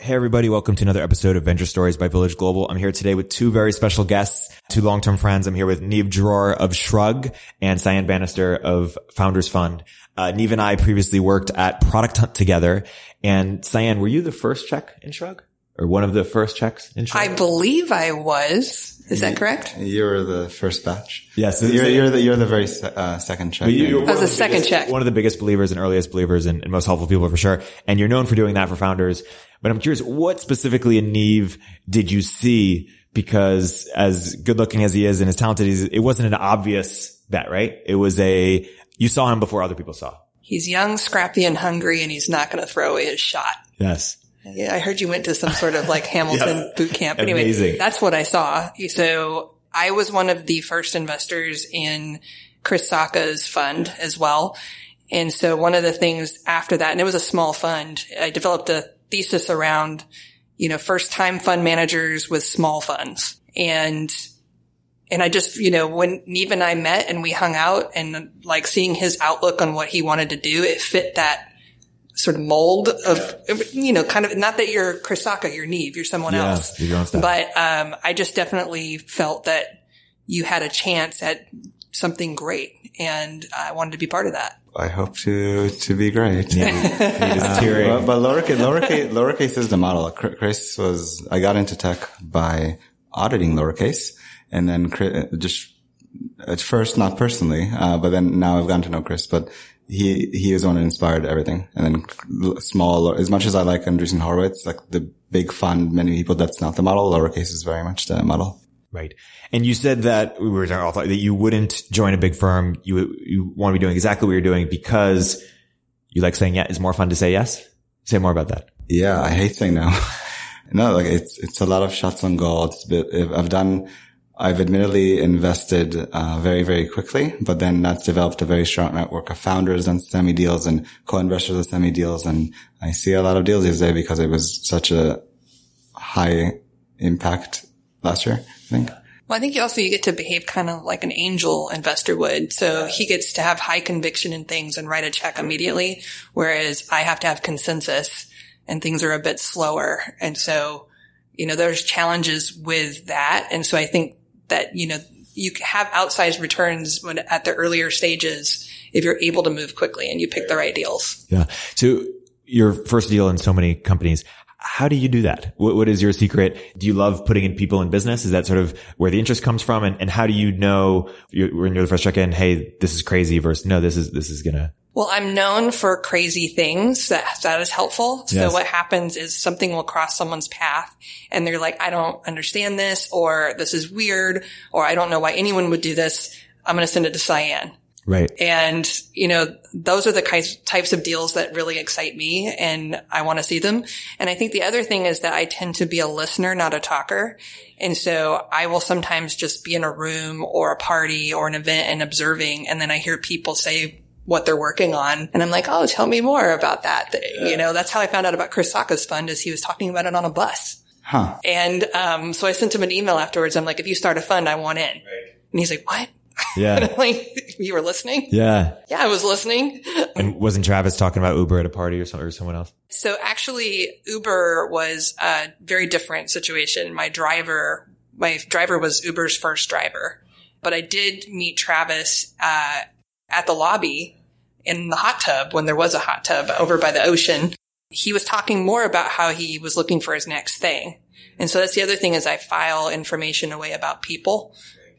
Hey everybody, welcome to another episode of Venture Stories by Village Global. I'm here today with two very special guests, two long-term friends. I'm here with Niv Dror of Shrug and Cyan Banister of Founders Fund. Niv and I previously worked at Product Hunt together. And Cyan, were you the first check in Shrug? Or one of the first checks in Shrug? I believe I was. Is that correct? You were the first batch. Yes. Yeah, so you're the very second check. I was the second check. One of the biggest believers and earliest believers and most helpful people for sure. And you're known for doing that for founders. But I'm curious, what specifically in Niv did you see? Because as good looking as he is and as talented as he is, it wasn't an obvious bet, right? It was you saw him before other people saw. He's young, scrappy, and hungry, and he's not going to throw away his shot. Yes. Yeah, I heard you went to some sort of like Hamilton yes. boot camp. Anyway, amazing. That's what I saw. So I was one of the first investors in Chris Sacca's fund as well. And so one of the things after that, and it was a small fund, I developed a thesis around, first time fund managers with small funds. And I just, when Niv and I met and we hung out and like seeing his outlook on what he wanted to do, it fit that sort of mold of, kind of, not that you're Chris Sacca, you're Niv, you're someone else. You're but I just definitely felt that you had a chance at something great, and I wanted to be part of that. I hope to be great. Yeah. But lowercase is the model. Chris was, I got into tech by auditing lowercase, and then just at first not personally, but then now I've gotten to know Chris, but He is the one who inspired everything. And then small, as much as I like Andreessen Horowitz, like the big fund, many people, that's not the model. Lowercase is very much the model. Right. And you said that we were talking that you wouldn't join a big firm. You want to be doing exactly what you're doing because you like saying, yeah, it's more fun to say yes. Say more about that. Yeah. I hate saying no. No, like it's a lot of shots on goal. It's a bit, I've admittedly invested very, very quickly, but then that's developed a very strong network of founders and SEMI deals and co-investors of SEMI deals. And I see a lot of deals these days because it was such a high impact last year, I think. Well, I think you get to behave kind of like an angel investor would. So he gets to have high conviction in things and write a check immediately, whereas I have to have consensus and things are a bit slower. And so, there's challenges with that. And so I think that, you have outsized returns when at the earlier stages if you're able to move quickly and you pick the right deals. Yeah. So your first deal in so many companies, how do you do that? What is your secret? Do you love putting in people in business? Is that sort of where the interest comes from? And how do you know when you're the first check in, hey, this is crazy versus no, this is going to. Well, I'm known for crazy things. That is helpful. So yes. What happens is something will cross someone's path and they're like, I don't understand this, or this is weird, or I don't know why anyone would do this. I'm going to send it to Cyan. Right. And, those are the types of deals that really excite me and I want to see them. And I think the other thing is that I tend to be a listener, not a talker. And so I will sometimes just be in a room or a party or an event and observing. And then I hear people say what they're working on. And I'm like, oh, tell me more about that thing. Yeah. That's how I found out about Chris Sacca's fund is he was talking about it on a bus. Huh. And so I sent him an email afterwards. I'm like, if you start a fund, I want in. Right. And he's like, what? Yeah. And I'm like, you were listening? Yeah. Yeah, I was listening. And wasn't Travis talking about Uber at a party or someone else? So actually, Uber was a very different situation. My driver was Uber's first driver. But I did meet Travis at the lobby in the hot tub when there was a hot tub over by the ocean. He was talking more about how he was looking for his next thing. And so that's the other thing is I file information away about people.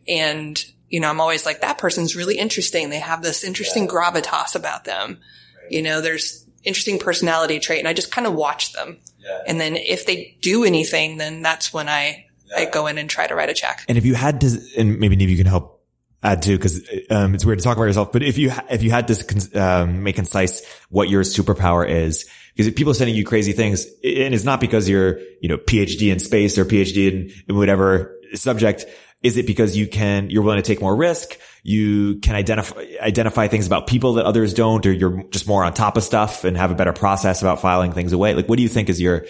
And, I'm always like, that person's really interesting. They have this interesting gravitas about them. Right. There's interesting personality trait and I just kind of watch them. Yeah. And then if they do anything, then that's when I go in and try to write a check. And if you had to, and maybe Niv, you can help add to, because it's weird to talk about yourself, but if you had to make concise what your superpower is, because if people are sending you crazy things, and it's not because you're PhD in space or PhD in whatever subject, Is it because you're willing to take more risk? You can identify things about people that others don't, or you're just more on top of stuff and have a better process about filing things away? Like, what do you think is your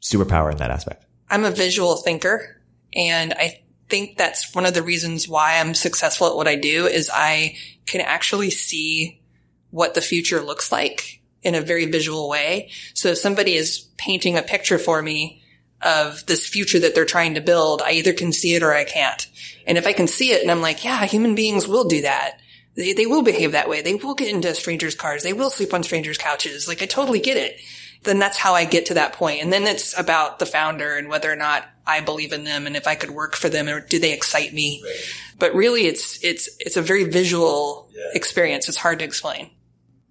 superpower in that aspect? I'm a visual thinker, and I think that's one of the reasons why I'm successful at what I do is I can actually see what the future looks like in a very visual way. So if somebody is painting a picture for me of this future that they're trying to build, I either can see it or I can't. And if I can see it and I'm like, yeah, human beings will do that. They will behave that way. They will get into strangers' cars. They will sleep on strangers' couches. Like, I totally get it. Then that's how I get to that point. And then it's about the founder and whether or not I believe in them and if I could work for them or do they excite me. Right. But really it's a very visual experience. It's hard to explain.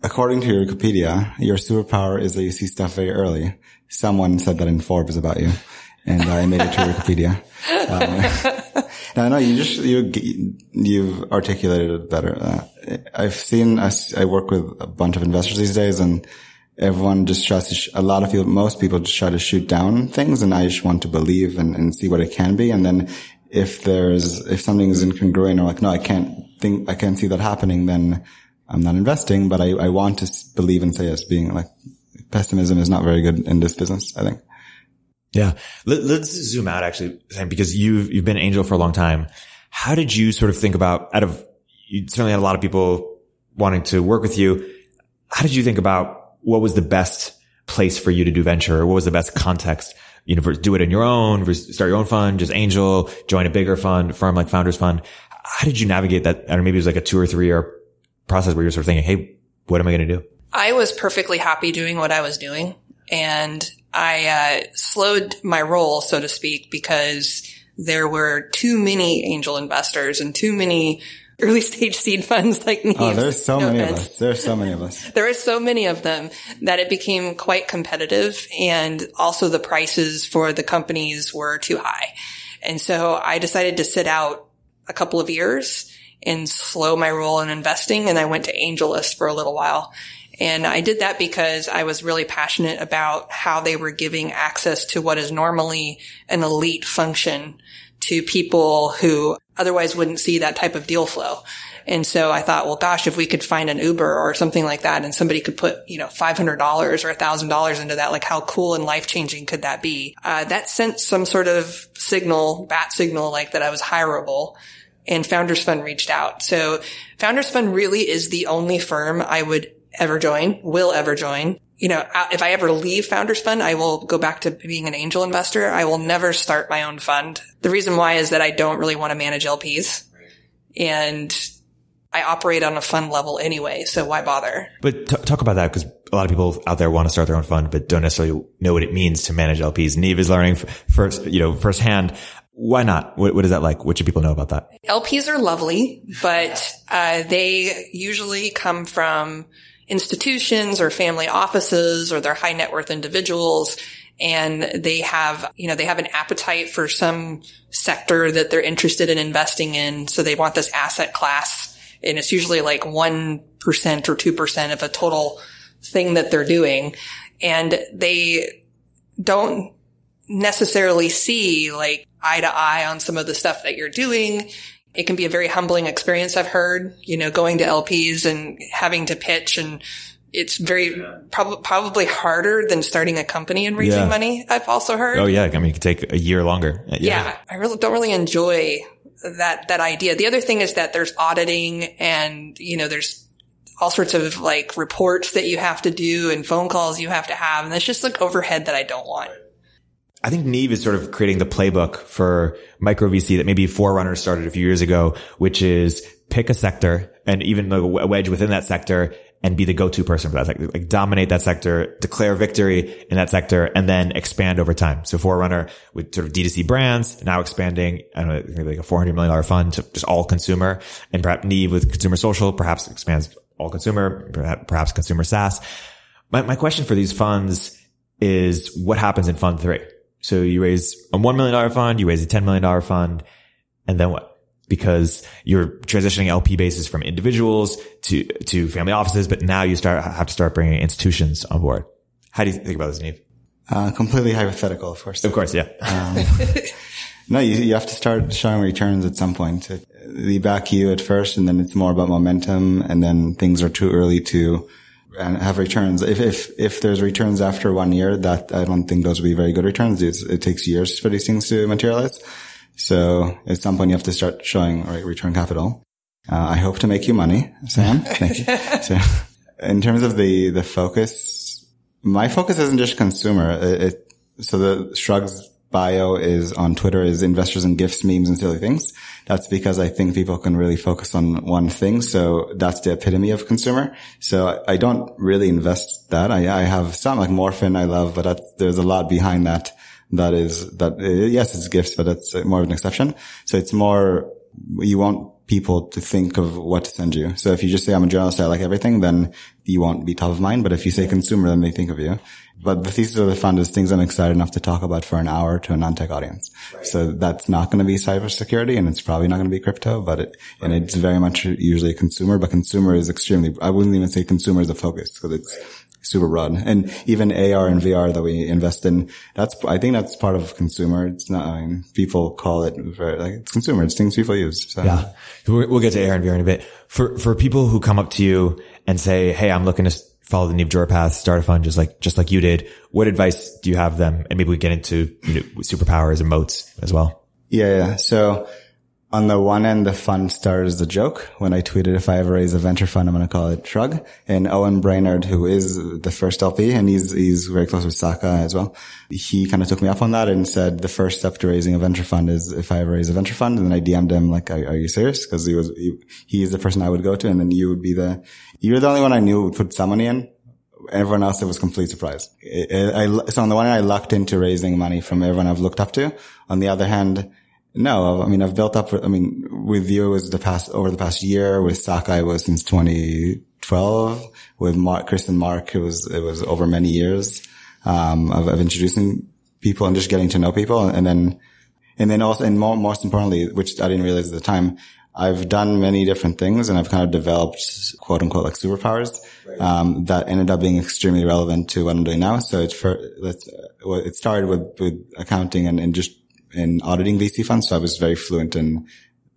According to your Wikipedia, your superpower is that you see stuff very early. Someone said that in Forbes about you, and I made it to Wikipedia. No, no, you've articulated it better. I work with a bunch of investors these days, and everyone just most people just try to shoot down things, and I just want to believe and see what it can be. And then if something is incongruent or like, no, I can't see that happening, then I'm not investing, but I want to believe and say yes, being like, pessimism is not very good in this business, I think. Yeah. Let's zoom out actually, because you've been Angel for a long time. How did you sort of think about, you certainly had a lot of people wanting to work with you. How did you think about what was the best place for you to do venture? Or what was the best context? You know, do it on your own, start your own fund, just Angel, join a bigger firm like Founders Fund. How did you navigate that? I don't know, maybe it was like a 2 or 3 year process where you're sort of thinking, hey, what am I going to do? I was perfectly happy doing what I was doing, and I slowed my roll, so to speak, because there were too many angel investors and too many early stage seed funds like me. Oh, There's so many of us. There are so many of them that it became quite competitive, and also the prices for the companies were too high. And so I decided to sit out a couple of years and slow my role in investing, and I went to AngelList for a little while. And I did that because I was really passionate about how they were giving access to what is normally an elite function to people who otherwise wouldn't see that type of deal flow. And so I thought, well, gosh, if we could find an Uber or something like that, and somebody could put, $500 or $1,000 into that, like how cool and life-changing could that be? That sent some sort of bat signal, like that I was hireable. And Founders Fund reached out. So Founders Fund really is the only firm I will ever join. If I ever leave Founders Fund, I will go back to being an angel investor. I will never start my own fund. The reason why is that I don't really want to manage LPs, and I operate on a fund level anyway. So why bother? But talk about that, because a lot of people out there want to start their own fund, but don't necessarily know what it means to manage LPs. Niv is learning firsthand. Why not? What is that like? What should people know about that? LPs are lovely, but they usually come from institutions or family offices, or they're high net worth individuals, and they have an appetite for some sector that they're interested in investing in. So they want this asset class, and it's usually like 1% or 2% of a total thing that they're doing. And they don't necessarily see like eye to eye on some of the stuff that you're doing. It can be a very humbling experience, I've heard, going to LPs and having to pitch, and it's very probably harder than starting a company and raising money, I've also heard. Oh yeah, I mean, it could take a year longer. Yeah. I don't really enjoy that idea. The other thing is that there's auditing, and there's all sorts of like reports that you have to do and phone calls you have to have, and it's just like overhead that I don't want. I think Niv is sort of creating the playbook for micro VC that maybe Forerunner started a few years ago, which is pick a sector and even a wedge within that sector and be the go-to person for that sector. Like dominate that sector, declare victory in that sector, and then expand over time. So Forerunner with sort of D2C brands, now expanding, I don't know, maybe like a $400 million fund to just all consumer, and perhaps Niv with consumer social, perhaps expands all consumer, perhaps consumer SaaS. My question for these funds is what happens in fund 3? So you raise a $1 million fund, you raise a $10 million fund, and then what? Because you're transitioning LP bases from individuals to family offices, but now you have to start bringing institutions on board. How do you think about this, Niv? Completely hypothetical, of course. Of course, yeah. No, you have to start showing returns at some point. They back you at first, and then it's more about momentum, and then things are too early to have returns. If there's returns after 1 year, that I don't think those will be very good returns. It takes years for these things to materialize. So at some point you have to start showing return capital. I hope to make you money, Sam. Thank you. So in terms of the focus, my focus isn't just consumer. So the Shrug's bio is on Twitter is investors in gifts, memes, and silly things. That's because I think people can really focus on one thing. So that's the epitome of consumer. So I don't really invest that. I have some like Morphin I love, but there's a lot behind that. Yes, it's gifts, but that's more of an exception. So it's more, you want people to think of what to send you. So if you just say, I'm a journalist, I like everything, then you won't be top of mind. But if you say consumer, then they think of you. But the thesis of the fund is things I'm excited enough to talk about for an hour to a non-tech audience. Right. So that's not going to be cybersecurity, and it's probably not going to be crypto, but and it's very much usually consumer, but consumer is extremely, I wouldn't even say consumer is the focus because it's super broad. And even AR and VR that we invest in, I think that's part of consumer. It's not, people call it it's consumer. It's things people use. So. Yeah. We'll get to AR and VR in a bit. For people who come up to you and say, hey, I'm looking to follow the Niv Dror path, start a fund, just like you did, what advice do you have them? And maybe we get into superpowers and moats as well. Yeah. So on the one end, the fund started as a joke. When I tweeted, if I ever raise a venture fund, I'm going to call it Shrug. And Owen Brainerd, who is the first LP, and he's very close with Sacca as well. He kind of took me up on that and said, the first step to raising a venture fund is if I ever raise a venture fund. And then I DM'd him like, are you serious? Cause he is the person I would go to. And then you're the only one I knew would put some money in. Everyone else, it was complete surprise. So on the one hand, I lucked into raising money from everyone I've looked up to. On the other hand, no, I've built up, with you was over the past year, with Sacca, it was since 2012, with Chris and Mark, it was over many years, of introducing people and just getting to know people. And then also, and most importantly, which I didn't realize at the time, I've done many different things and I've kind of developed quote unquote like superpowers, that ended up being extremely relevant to what I'm doing now. So it started with accounting and just, in auditing VC funds. So I was very fluent in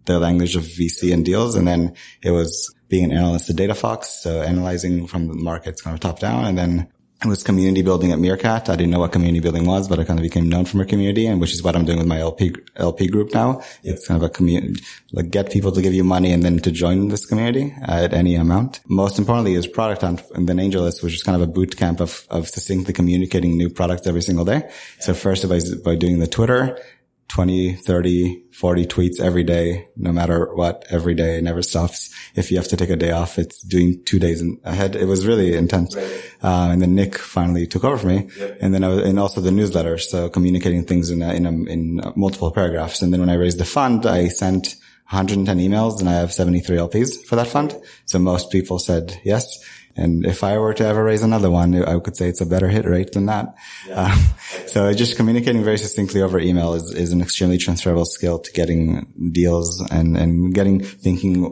the language of VC and deals. And then it was being an analyst at Data Fox. So analyzing from the markets kind of top down. And then it was community building at Meerkat. I didn't know what community building was, but I kind of became known for my community, and which is what I'm doing with my LP group now. Yeah. It's kind of a community, like get people to give you money and then to join this community at any amount. Most importantly is Product Hunt and then AngelList, which is kind of a boot camp of succinctly communicating new products every single day. Yeah. So first by doing the Twitter, 20, 30, 40 tweets every day, no matter what, every day, never stops. If you have to take a day off, it's doing 2 days ahead. It was really intense. Right. And then Nick finally took over for me. Yep. And then and also the newsletter. So communicating things in multiple paragraphs. And then when I raised the fund, I sent 110 emails and I have 73 LPs for that fund. So most people said yes. And if I were to ever raise another one, I could say it's a better hit rate than that. Yeah. So just communicating very succinctly over email is an extremely transferable skill to getting deals and thinking,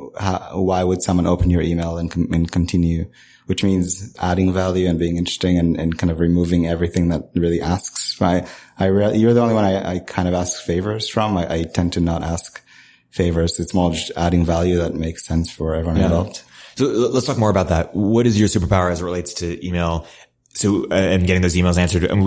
why would someone open your email and continue, which means adding value and being interesting and kind of removing everything that really asks. You're the only one I kind of ask favors from. I tend to not ask favors. It's more just adding value that makes sense for everyone involved. So let's talk more about that. What is your superpower as it relates to email? So, and getting those emails answered. And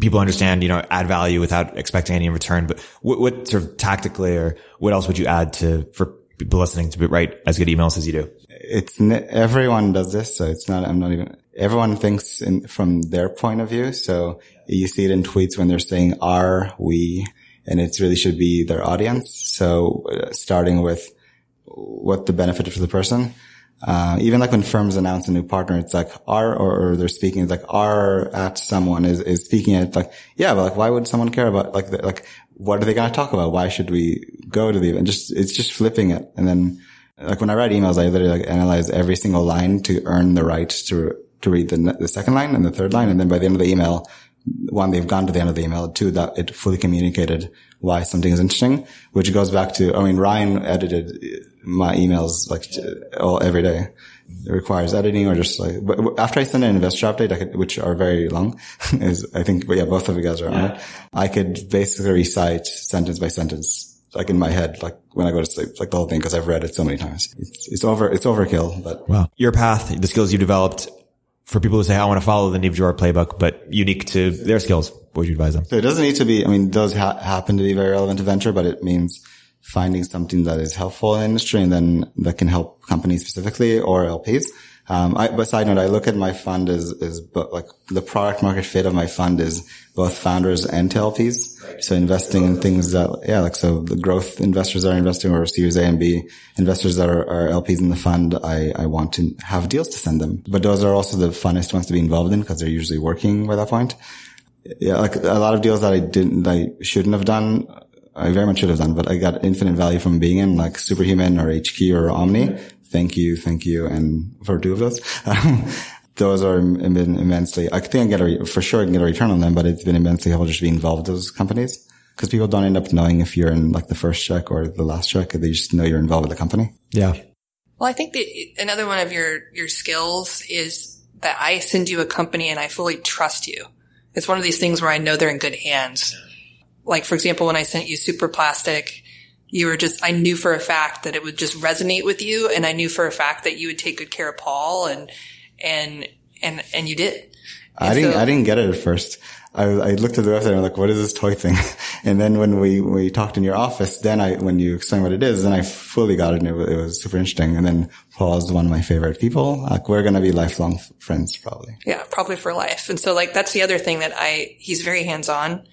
people understand, add value without expecting any in return. But what sort of tactically or what else would you add for people listening to write as good emails as you do? Everyone does this. So it's not, everyone thinks from their point of view. So you see it in tweets when they're saying, are we, and it really should be their audience. So starting with what the benefit is for the person. Even like when firms announce a new partner, it's like they're speaking, it's like at someone is speaking at like, yeah, but like, why would someone care about like, what are they going to talk about? Why should we go to the event? It's just flipping it. And then like when I write emails, I literally like analyze every single line to earn the right to read the second line and the third line. And then by the end of the email, one, they've gone to the end of the email. Two, that it fully communicated why something is interesting, which goes back to, Ryan edited my emails like all every day. It requires editing or just like, but after I send an investor update, I could, which are very long, is I think, but yeah, both of you guys are on it. I could basically recite sentence by sentence, like in my head, like when I go to sleep, like the whole thing, because I've read it so many times. It's overkill, but wow. Your path, the skills you developed for people who say, I want to follow the Niv Dror playbook, but unique to their skills. What would you advise them? So it doesn't need to be, I mean, those happen to be very relevant to venture, but it means finding something that is helpful in the industry and then that can help companies specifically or LPs. But side note, I look at my fund as like the product market fit of my fund is both founders and to LPs. Right. So investing in things that, yeah, like, so the growth investors are investing or series A and B investors that are LPs in the fund. I want to have deals to send them, but those are also the funnest ones to be involved in because they're usually working by that point. Yeah. Like a lot of deals that I shouldn't have done. I very much should have done, but I got infinite value from being in like Superhuman or HQ or Omni. Thank you. And for two of those, those are been immensely, I think I can get a return on them, but it's been immensely helpful just to be involved with those companies because people don't end up knowing if you're in like the first check or the last check. They just know you're involved with the company. Yeah. Well, I think that another one of your skills is that I send you a company and I fully trust you. It's one of these things where I know they're in good hands. Like, for example, when I sent you Super Plastic, you were just, I knew for a fact that it would just resonate with you. And I knew for a fact that you would take good care of Paul and you did. I didn't get it at first. I looked at the website and I'm like, what is this toy thing? And then when we talked in your office, when you explained what it is, then I fully got it and it was super interesting. And then Paul is one of my favorite people. Like, we're going to be lifelong friends probably. Yeah, probably for life. And so like, that's the other thing that he's very hands-on.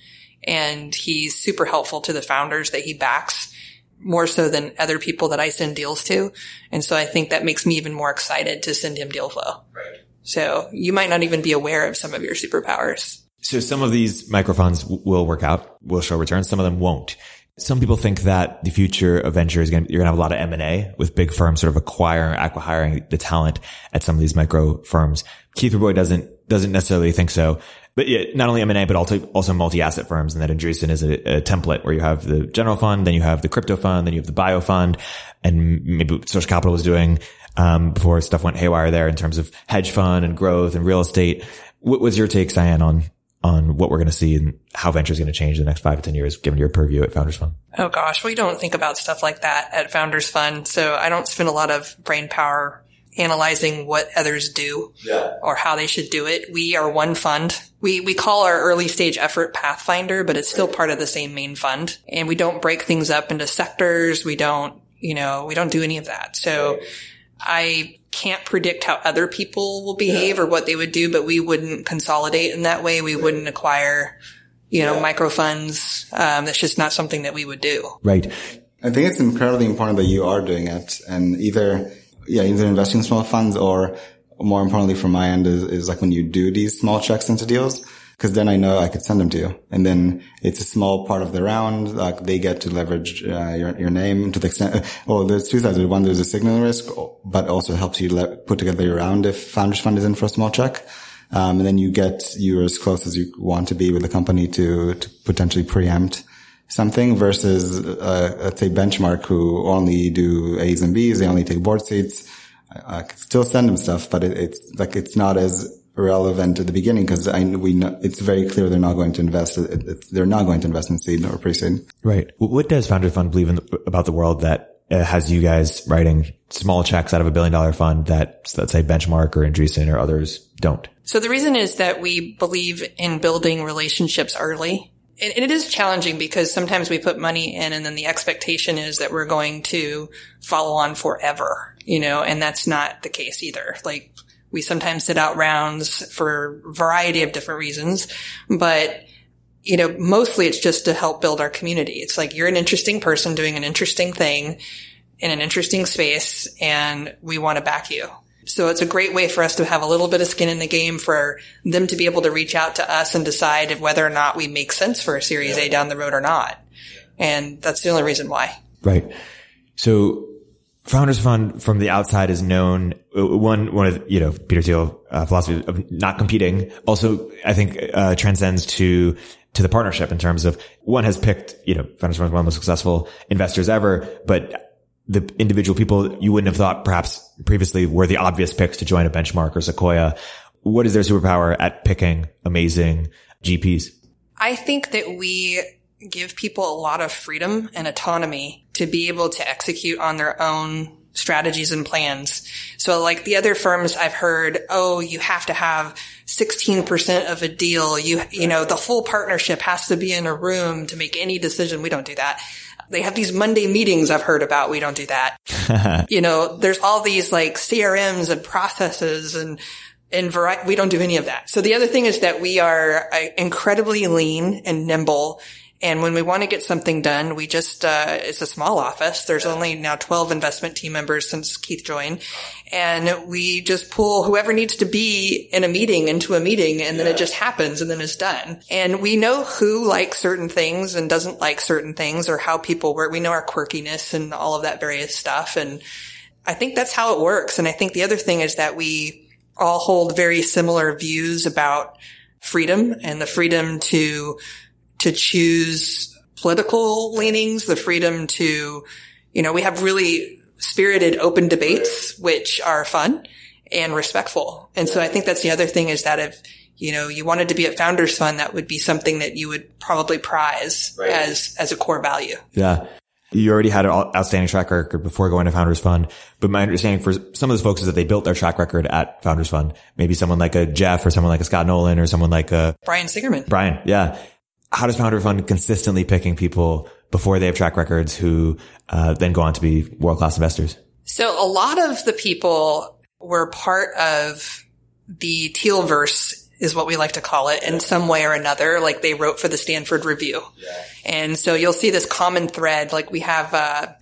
And he's super helpful to the founders that he backs more so than other people that I send deals to. And so I think that makes me even more excited to send him deal flow. Right. So you might not even be aware of some of your superpowers. So some of these microfunds will work out, will show returns. Some of them won't. Some people think that the future of venture is you're going to have a lot of M&A with big firms sort of acquiring, acqui-hiring the talent at some of these micro firms. Keith Rabois doesn't necessarily think so. But yeah, not only M&A, but also multi-asset firms. And that Andreessen is a template where you have the general fund, then you have the crypto fund, then you have the bio fund, and maybe what Social Capital was doing before stuff went haywire there in terms of hedge fund and growth and real estate. What was your take, Cyan, on what we're going to see and how venture is going to change in the next 5 to 10 years, given your purview at Founders Fund? Oh, gosh. We don't think about stuff like that at Founders Fund. So I don't spend a lot of brain power analyzing what others do or how they should do it. We are one fund. We call our early stage effort Pathfinder, but it's still part of the same main fund. And we don't break things up into sectors. We don't do any of that. So I can't predict how other people will behave or what they would do, but we wouldn't consolidate in that way. We wouldn't acquire, micro funds. That's just not something that we would do. Right. I think it's incredibly important that you are doing it and either investing in small funds or more importantly from my end is like when you do these small checks into deals, because then I know I could send them to you. And then it's a small part of the round. Like they get to leverage your name to the extent. Well, there's two sides. One, there's a signaling risk, but also helps you put together your round if Founders Fund is in for a small check. And then you're as close as you want to be with the company to potentially preempt something versus, let's say Benchmark, who only do A's and B's. They only take board seats. I could still send them stuff, but it's not as relevant at the beginning because it's very clear they're not going to invest. They're not going to invest in seed or pre-seed. Right. What does Founders Fund believe about the world that has you guys writing small checks out of $1 billion fund that, let's say, Benchmark or Andreessen or others don't? So the reason is that we believe in building relationships early. And it is challenging because sometimes we put money in and then the expectation is that we're going to follow on forever, and that's not the case either. Like we sometimes sit out rounds for a variety of different reasons, but mostly it's just to help build our community. It's like you're an interesting person doing an interesting thing in an interesting space and we want to back you. So it's a great way for us to have a little bit of skin in the game for them to be able to reach out to us and decide if whether or not we make sense for a Series A down the road or not. And that's the only reason why. Right. So Founders Fund from the outside is known. One of Peter Thiel's philosophy of not competing also, I think, transcends to the partnership in terms of one has picked, Founders Fund is one of the most successful investors ever, but the individual people you wouldn't have thought perhaps previously were the obvious picks to join a Benchmark or Sequoia. What is their superpower at picking amazing GPs? I think that we give people a lot of freedom and autonomy to be able to execute on their own strategies and plans. So like the other firms I've heard, oh, you have to have 16% of a deal. You know, the full partnership has to be in a room to make any decision. We don't do that. They have these Monday meetings I've heard about. We don't do that. You know, there's all these like CRMs and processes and variety. We don't do any of that. So the other thing is that we are incredibly lean and nimble. And when we want to get something done, we just, it's a small office. There's only now 12 investment team members since Keith joined. And we just pull whoever needs to be in a meeting into a meeting, and then it just happens, and then it's done. And we know who likes certain things and doesn't like certain things, or how people work. We know our quirkiness and all of that various stuff. And I think that's how it works. And I think the other thing is that we all hold very similar views about freedom and the freedom to choose political leanings, the freedom to, you know, we have really spirited open debates, which are fun and respectful. And so I think that's the other thing is that if, you know, you wanted to be at Founders Fund, that would be something that you would probably prize as a core value. Yeah. You already had an outstanding track record before going to Founders Fund. But my understanding for some of those folks is that they built their track record at Founders Fund. Maybe someone like a Jeff, or someone like a Scott Nolan, or someone like a Brian Singerman. Brian. Yeah. How does Founders Fund consistently picking people before they have track records who then go on to be world-class investors? So a lot of the people were part of the Tealverse, is what we like to call it, in some way or another. Like they wrote for the Stanford Review. Yeah. And so you'll see this common thread. Like we have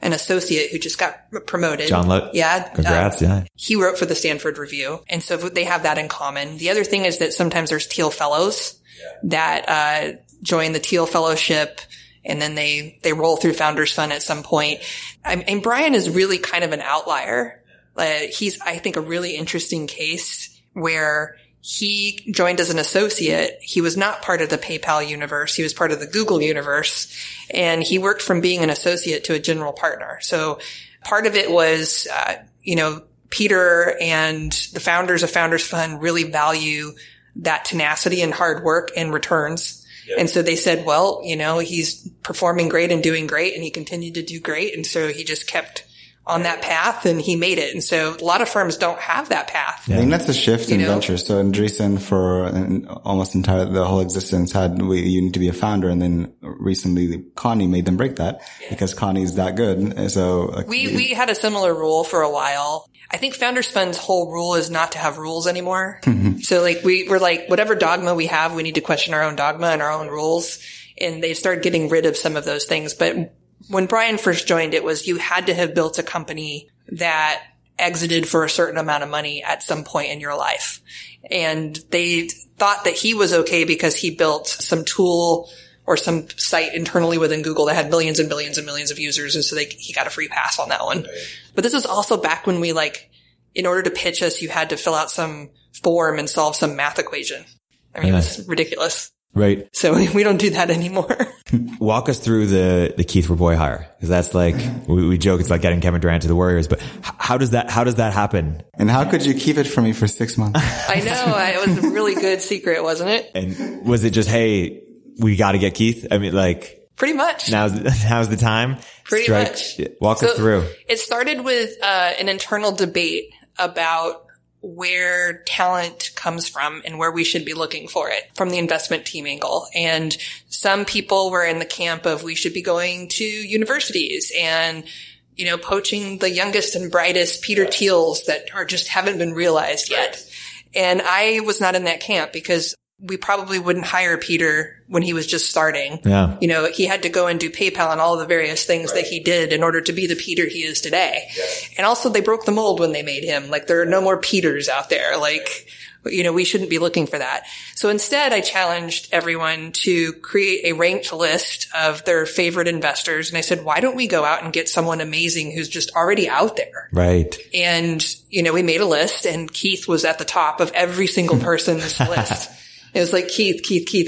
an associate who just got promoted. John Lett. Yeah. Congrats. Yeah. He wrote for the Stanford Review. And so they have that in common. The other thing is that sometimes there's Teal Fellows that join the Teal Fellowship, and then they roll through Founders Fund at some point. And Brian is really kind of an outlier. He's, I think, a really interesting case where he joined as an associate. He was not part of the PayPal universe. He was part of the Google universe. And he worked from being an associate to a general partner. So part of it was, you know, Peter and the founders of Founders Fund really value that tenacity and hard work and returns. And so they said, well, you know, he's performing great and doing great, and he continued to do great. And so he just kept on that path, and he made it. And so a lot of firms don't have that path. Yeah. I think that's a shift in venture. So Andreessen for almost the whole existence had, you need to be a founder. And then recently Connie made them break that because Connie's that good. So like, we had a similar rule for a while. I think Founders Fund's whole rule is not to have rules anymore. So like we're like, whatever dogma we have, we need to question our own dogma and our own rules. And they started getting rid of some of those things. But when Brian first joined, it was you had to have built a company that exited for a certain amount of money at some point in your life. And they thought that he was okay because he built some tool or some site internally within Google that had billions and billions and millions of users. And so he got a free pass on that one. Right. But this was also back when we in order to pitch us, you had to fill out some form and solve some math equation. I mean, it was ridiculous. Right. So we don't do that anymore. Walk us through the Keith Rabois hire. Cause that's like, we joke, it's like getting Kevin Durant to the Warriors, but how does that happen? And how could you keep it from me for 6 months? I know. It was a really good secret, wasn't it? And was it just, hey, we got to get Keith? I mean, pretty much. Now's the time. Pretty much. Walk us through. It started with an internal debate about where talent comes from and where we should be looking for it from the investment team angle. And some people were in the camp of we should be going to universities and, you know, poaching the youngest and brightest Peter Thiels that are just haven't been realized yet. And I was not in that camp because we probably wouldn't hire Peter when he was just starting. Yeah. You know, he had to go and do PayPal and all the various things that he did in order to be the Peter he is today. Yes. And also they broke the mold when they made him. Like there are no more Peters out there. Like, you know, we shouldn't be looking for that. So instead I challenged everyone to create a ranked list of their favorite investors. And I said, why don't we go out and get someone amazing who's just already out there? Right. And, you know, we made a list, and Keith was at the top of every single person's list. It was like Keith.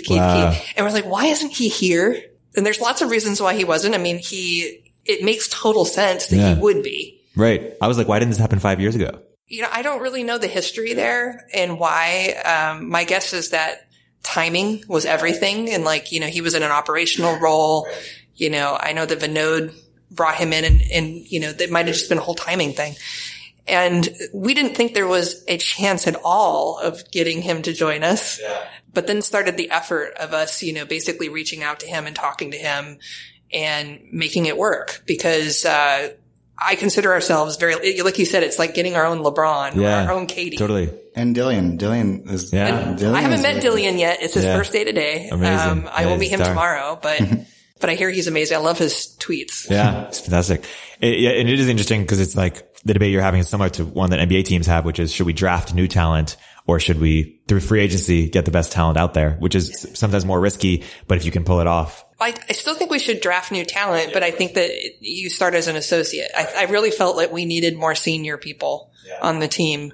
And we're like, why isn't he here? And there's lots of reasons why he wasn't. I mean, he it makes total sense that he would be. Right. I was like, why didn't this happen 5 years ago? You know, I don't really know the history there and why. My guess is that timing was everything. And like, you know, he was in an operational role. You know, I know that Vinod brought him in and you know, that might have just been a whole timing thing. And we didn't think there was a chance at all of getting him to join us, but then started the effort of us, you know, basically reaching out to him and talking to him and making it work because, I consider ourselves very, like you said, it's like getting our own LeBron or our own Katie. Totally. And Dillian. Dillian is, Dillian I haven't met Dillian yet. It's his first day today. Amazing. I will meet him tomorrow, but, but I hear he's amazing. I love his tweets. Yeah. It's fantastic. And it is interesting because it's like, the debate you're having is similar to one that NBA teams have, which is should we draft new talent or should we, through free agency, get the best talent out there, which is sometimes more risky, but if you can pull it off. I still think we should draft new talent, but I think that you start as an associate. I really felt like we needed more senior people on the team,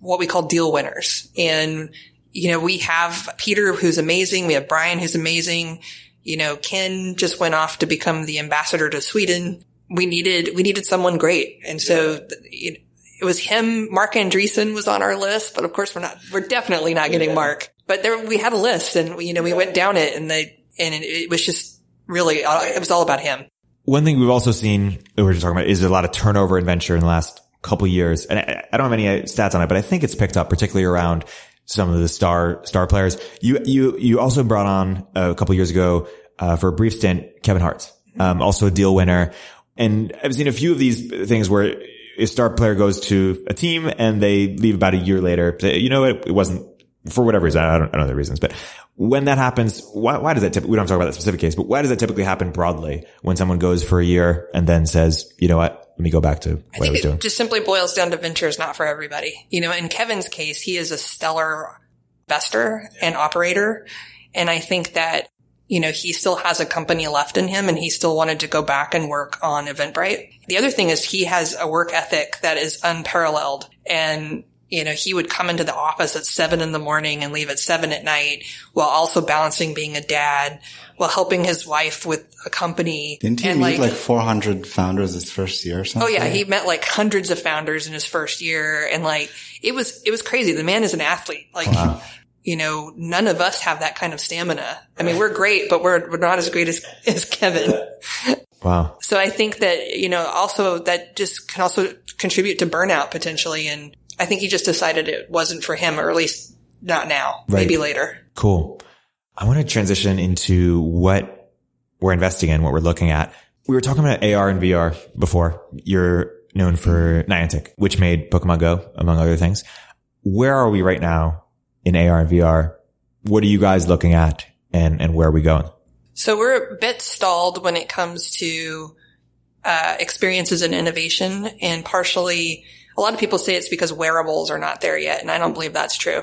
what we call deal winners. And, you know, we have Peter, who's amazing. We have Brian, who's amazing. You know, Ken just went off to become the ambassador to Sweden. We needed someone great. And so it was him. Mark Andreessen was on our list, but of course we're definitely not getting Mark, but there, we had a list and we, you know, we went down it and it was just really, it was all about him. One thing we've also seen that we're just talking about is a lot of turnover in venture in the last couple of years. And I don't have any stats on it, but I think it's picked up particularly around some of the star players. You also brought on a couple of years ago, for a brief stint, Kevin Hartz, also a deal winner. And I've seen a few of these things where a star player goes to a team and they leave about a year later. Say, you know, it wasn't for whatever reason. I don't know the reasons, but when that happens, why does that typically, we don't have to talk about that specific case, but why does that typically happen broadly when someone goes for a year and then says, you know what, let me go back to what I was doing? It just simply boils down to venture is not for everybody. You know, in Kevin's case, he is a stellar investor and operator. And I think that, you know, he still has a company left in him and he still wanted to go back and work on Eventbrite. The other thing is he has a work ethic that is unparalleled. And, you know, he would come into the office at 7 a.m. and leave at 7 p.m. while also balancing being a dad, while helping his wife with a company. Didn't he meet like 400 founders his first year or something? Oh yeah. He met like hundreds of founders in his first year. And like, it was crazy. The man is an athlete. Like, wow. You know, none of us have that kind of stamina. I mean, we're great, but we're not as great as Kevin. Wow. So I think that, you know, also that just can also contribute to burnout potentially. And I think he just decided it wasn't for him, or at least not now, maybe later. Cool. I want to transition into what we're investing in, what we're looking at. We were talking about AR and VR before. You're known for Niantic, which made Pokemon Go, among other things. Where are we right now? In AR and VR, what are you guys looking at and where are we going? So we're a bit stalled when it comes to experiences and innovation, and partially a lot of people say it's because wearables are not there yet, and I don't believe that's true.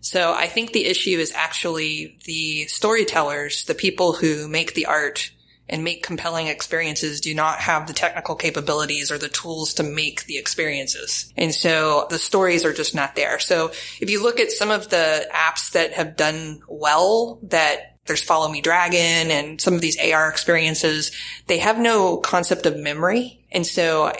So I think the issue is actually the storytellers, the people who make the art and make compelling experiences do not have the technical capabilities or the tools to make the experiences. And so the stories are just not there. So if you look at some of the apps that have done well, that there's Follow Me Dragon and some of these AR experiences, they have no concept of memory. And so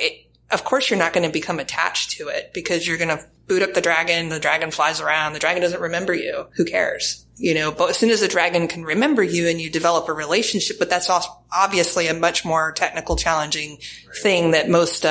of course you're not going to become attached to it because you're going to boot up the dragon flies around, the dragon doesn't remember you. Who cares? You know, but as soon as the dragon can remember you and you develop a relationship, but that's obviously a much more technical, challenging thing that most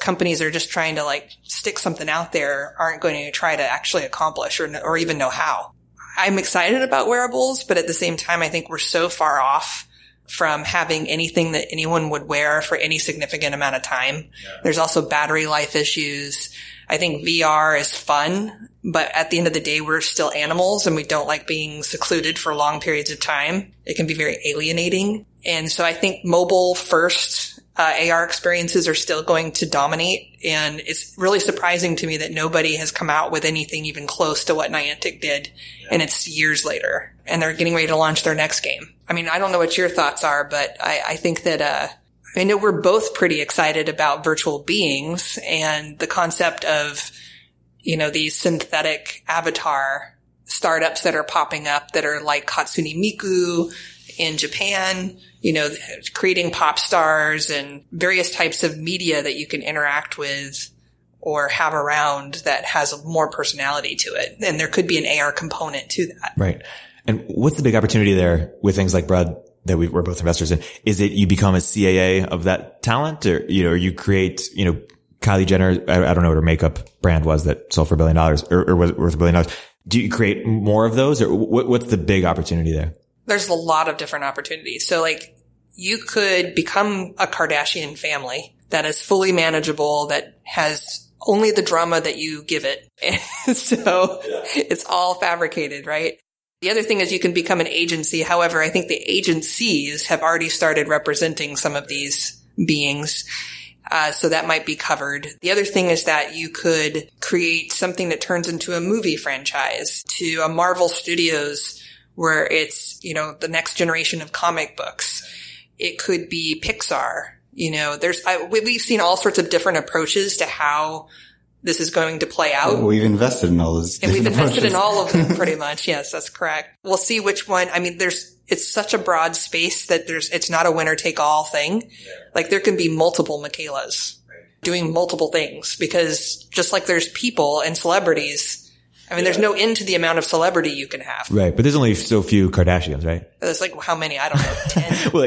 companies are just trying to like stick something out there, aren't going to try to actually accomplish or even know how. I'm excited about wearables, but at the same time, I think we're so far off from having anything that anyone would wear for any significant amount of time. Yeah. There's also battery life issues. I think VR is fun, but at the end of the day, we're still animals and we don't like being secluded for long periods of time. It can be very alienating. And so I think mobile first AR experiences are still going to dominate. And it's really surprising to me that nobody has come out with anything even close to what Niantic did. Yeah. And it's years later and they're getting ready to launch their next game. I mean, I don't know what your thoughts are, but I think that, I know we're both pretty excited about virtual beings and the concept of, you know, these synthetic avatar startups that are popping up that are like Hatsune Miku in Japan, you know, creating pop stars and various types of media that you can interact with or have around that has more personality to it. And there could be an AR component to that. Right. And what's the big opportunity there with things like Brad that we're both investors in? Is it you become a CAA of that talent, or, you know, you create, you know, Kylie Jenner, I don't know what her makeup brand was that sold for $1 billion or was worth $1 billion. Do you create more of those, or what's the big opportunity there? There's a lot of different opportunities. So like you could become a Kardashian family that is fully manageable, that has only the drama that you give it. And so it's all fabricated, right? The other thing is you can become an agency. However, I think the agencies have already started representing some of these beings. So that might be covered. The other thing is that you could create something that turns into a movie franchise, to a Marvel Studios where it's, you know, the next generation of comic books. It could be Pixar. You know, we've seen all sorts of different approaches to how this is going to play out. Well, we've invested in all those. And we've invested in all of them pretty much. Yes, that's correct. We'll see which one. I mean, it's such a broad space that it's not a winner take all thing. Yeah. Like there can be multiple Miquelas doing multiple things, because just like there's people and celebrities, I mean, there's no end to the amount of celebrity you can have. Right. But there's only so few Kardashians, right? There's like how many? I don't know. 10? Well,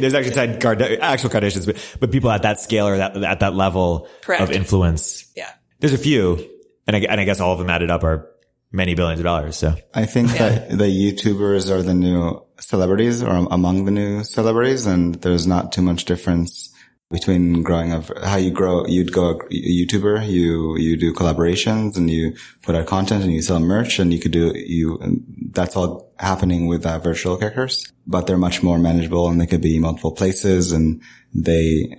there's actually 10 actual Kardashians, but people at that scale or at that level Correct. Of influence. Yeah. There's a few. And I guess all of them added up are many billions of dollars. So I think that the YouTubers are the new celebrities, or among the new celebrities. And there's not too much difference between growing up, how you grow. You'd go a YouTuber, you do collaborations and you put out content and you sell merch, and that's all happening with virtual characters, but they're much more manageable and they could be multiple places and the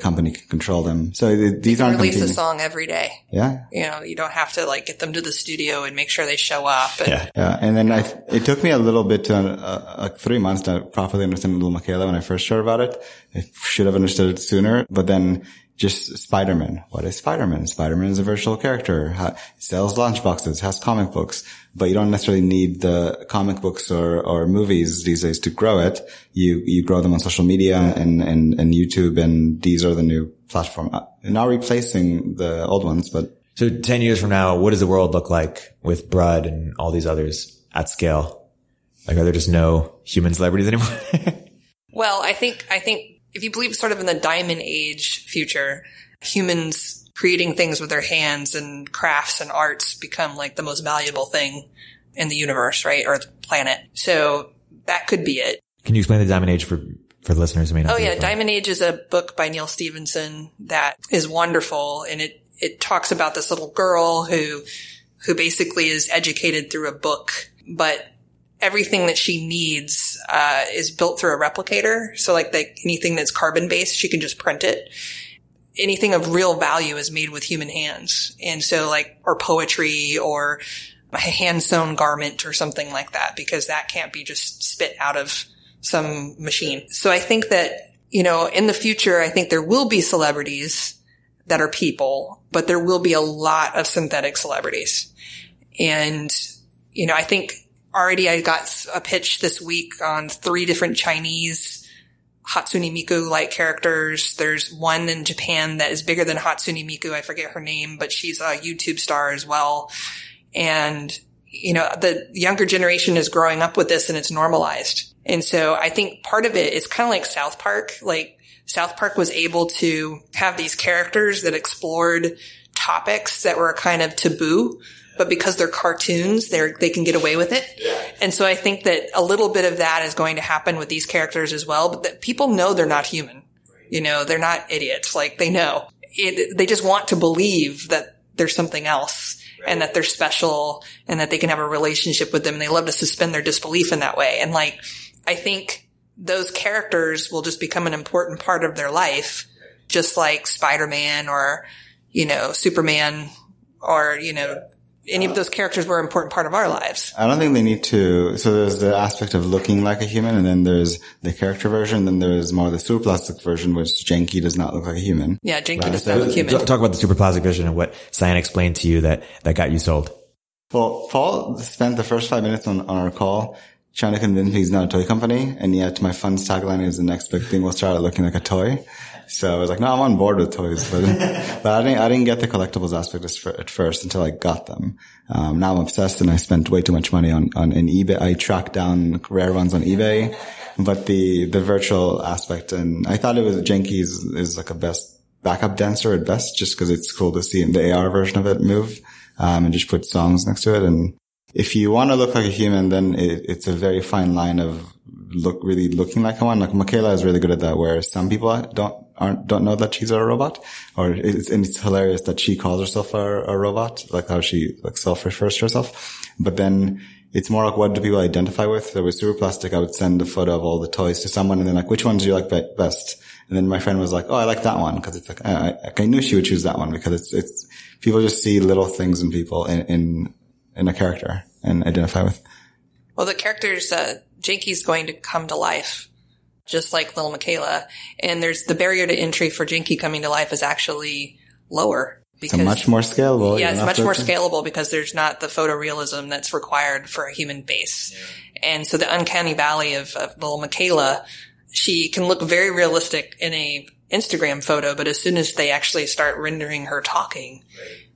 company can control them. So these aren't release competing. A song every day. Yeah. You know, you don't have to like get them to the studio and make sure they show up. Yeah. And then it took me a little bit to 3 months to properly understand Lil Miquela when I first heard about it. I should have understood it sooner, but then just Spider-Man. What is Spider-Man? Spider-Man is a virtual character. Sells lunch boxes, has comic books, but you don't necessarily need the comic books or movies these days to grow it. You grow them on social media and YouTube, and these are the new platform. Not replacing the old ones, but. So 10 years from now, what does the world look like with Brud and all these others at scale? Like, are there just no human celebrities anymore? Well, I think, if you believe sort of in the Diamond Age future, humans creating things with their hands and crafts and arts become like the most valuable thing in the universe, right? Or the planet. So that could be it. Can you explain the Diamond Age for the listeners? Diamond Age is a book by Neal Stephenson that is wonderful. And it talks about this little girl who basically is educated through a book, but everything that she needs is built through a replicator. So like anything that's carbon-based, she can just print it. Anything of real value is made with human hands. And so like, or poetry or a hand-sewn garment or something like that, because that can't be just spit out of some machine. So I think that, you know, in the future, I think there will be celebrities that are people, but there will be a lot of synthetic celebrities. And, you know, I think already I got a pitch this week on 3 different Chinese Hatsune Miku-like characters. There's one in Japan that is bigger than Hatsune Miku. I forget her name, but she's a YouTube star as well. And, you know, the younger generation is growing up with this and it's normalized. And so I think part of it is kind of like South Park. Like South Park was able to have these characters that explored topics that were kind of taboo, but because they're cartoons, they can get away with it. And so I think that a little bit of that is going to happen with these characters as well, but that people know they're not human. You know, they're not idiots. Like they know it. They just want to believe that there's something else and that they're special and that they can have a relationship with them. And they love to suspend their disbelief in that way. And like, I think those characters will just become an important part of their life, just like Spider-Man or, you know, Superman or, you know, any of those characters were an important part of our lives. I don't think they need to. So there's the aspect of looking like a human, and then there's the character version, then there's more the super plastic version, which Janky does not look like a human. Yeah, Janky does not look human. Talk about the super plastic version and what Cyan explained to you that got you sold. Well, Paul spent the first 5 minutes on our call trying to convince me he's not a toy company, and yet my fund's tagline is the next big thing will start looking like a toy. So I was like, no, I'm on board with toys, but I didn't get the collectibles aspect at first until I got them. Now I'm obsessed, and I spent way too much money on eBay. I tracked down rare ones on eBay, but the virtual aspect, and I thought it was Janky's is like a best backup dancer at best, just because it's cool to see the AR version of it move, and just put songs next to it. And if you want to look like a human, then it's a very fine line of really looking like one. Like Miquela is really good at that, where some people don't know that she's a robot, and it's hilarious that she calls herself a robot, like how she like self-refers to herself. But then it's more like, what do people identify with? So with Super Plastic, I would send a photo of all the toys to someone, and then like, which ones do you like best? And then my friend was like, oh, I like that one, because it's like I knew she would choose that one, because it's people just see little things in people in a character and identify with. Well, the characters, Janky's going to come to life, just like Lil Miquela. And there's the barrier to entry for Janky coming to life is actually lower. Because, it's much more scalable. Yeah, it's much more scalable because there's not the photorealism that's required for a human base. Yeah. And so the uncanny valley of Lil Miquela, she can look very realistic in a Instagram photo, but as soon as they actually start rendering her talking,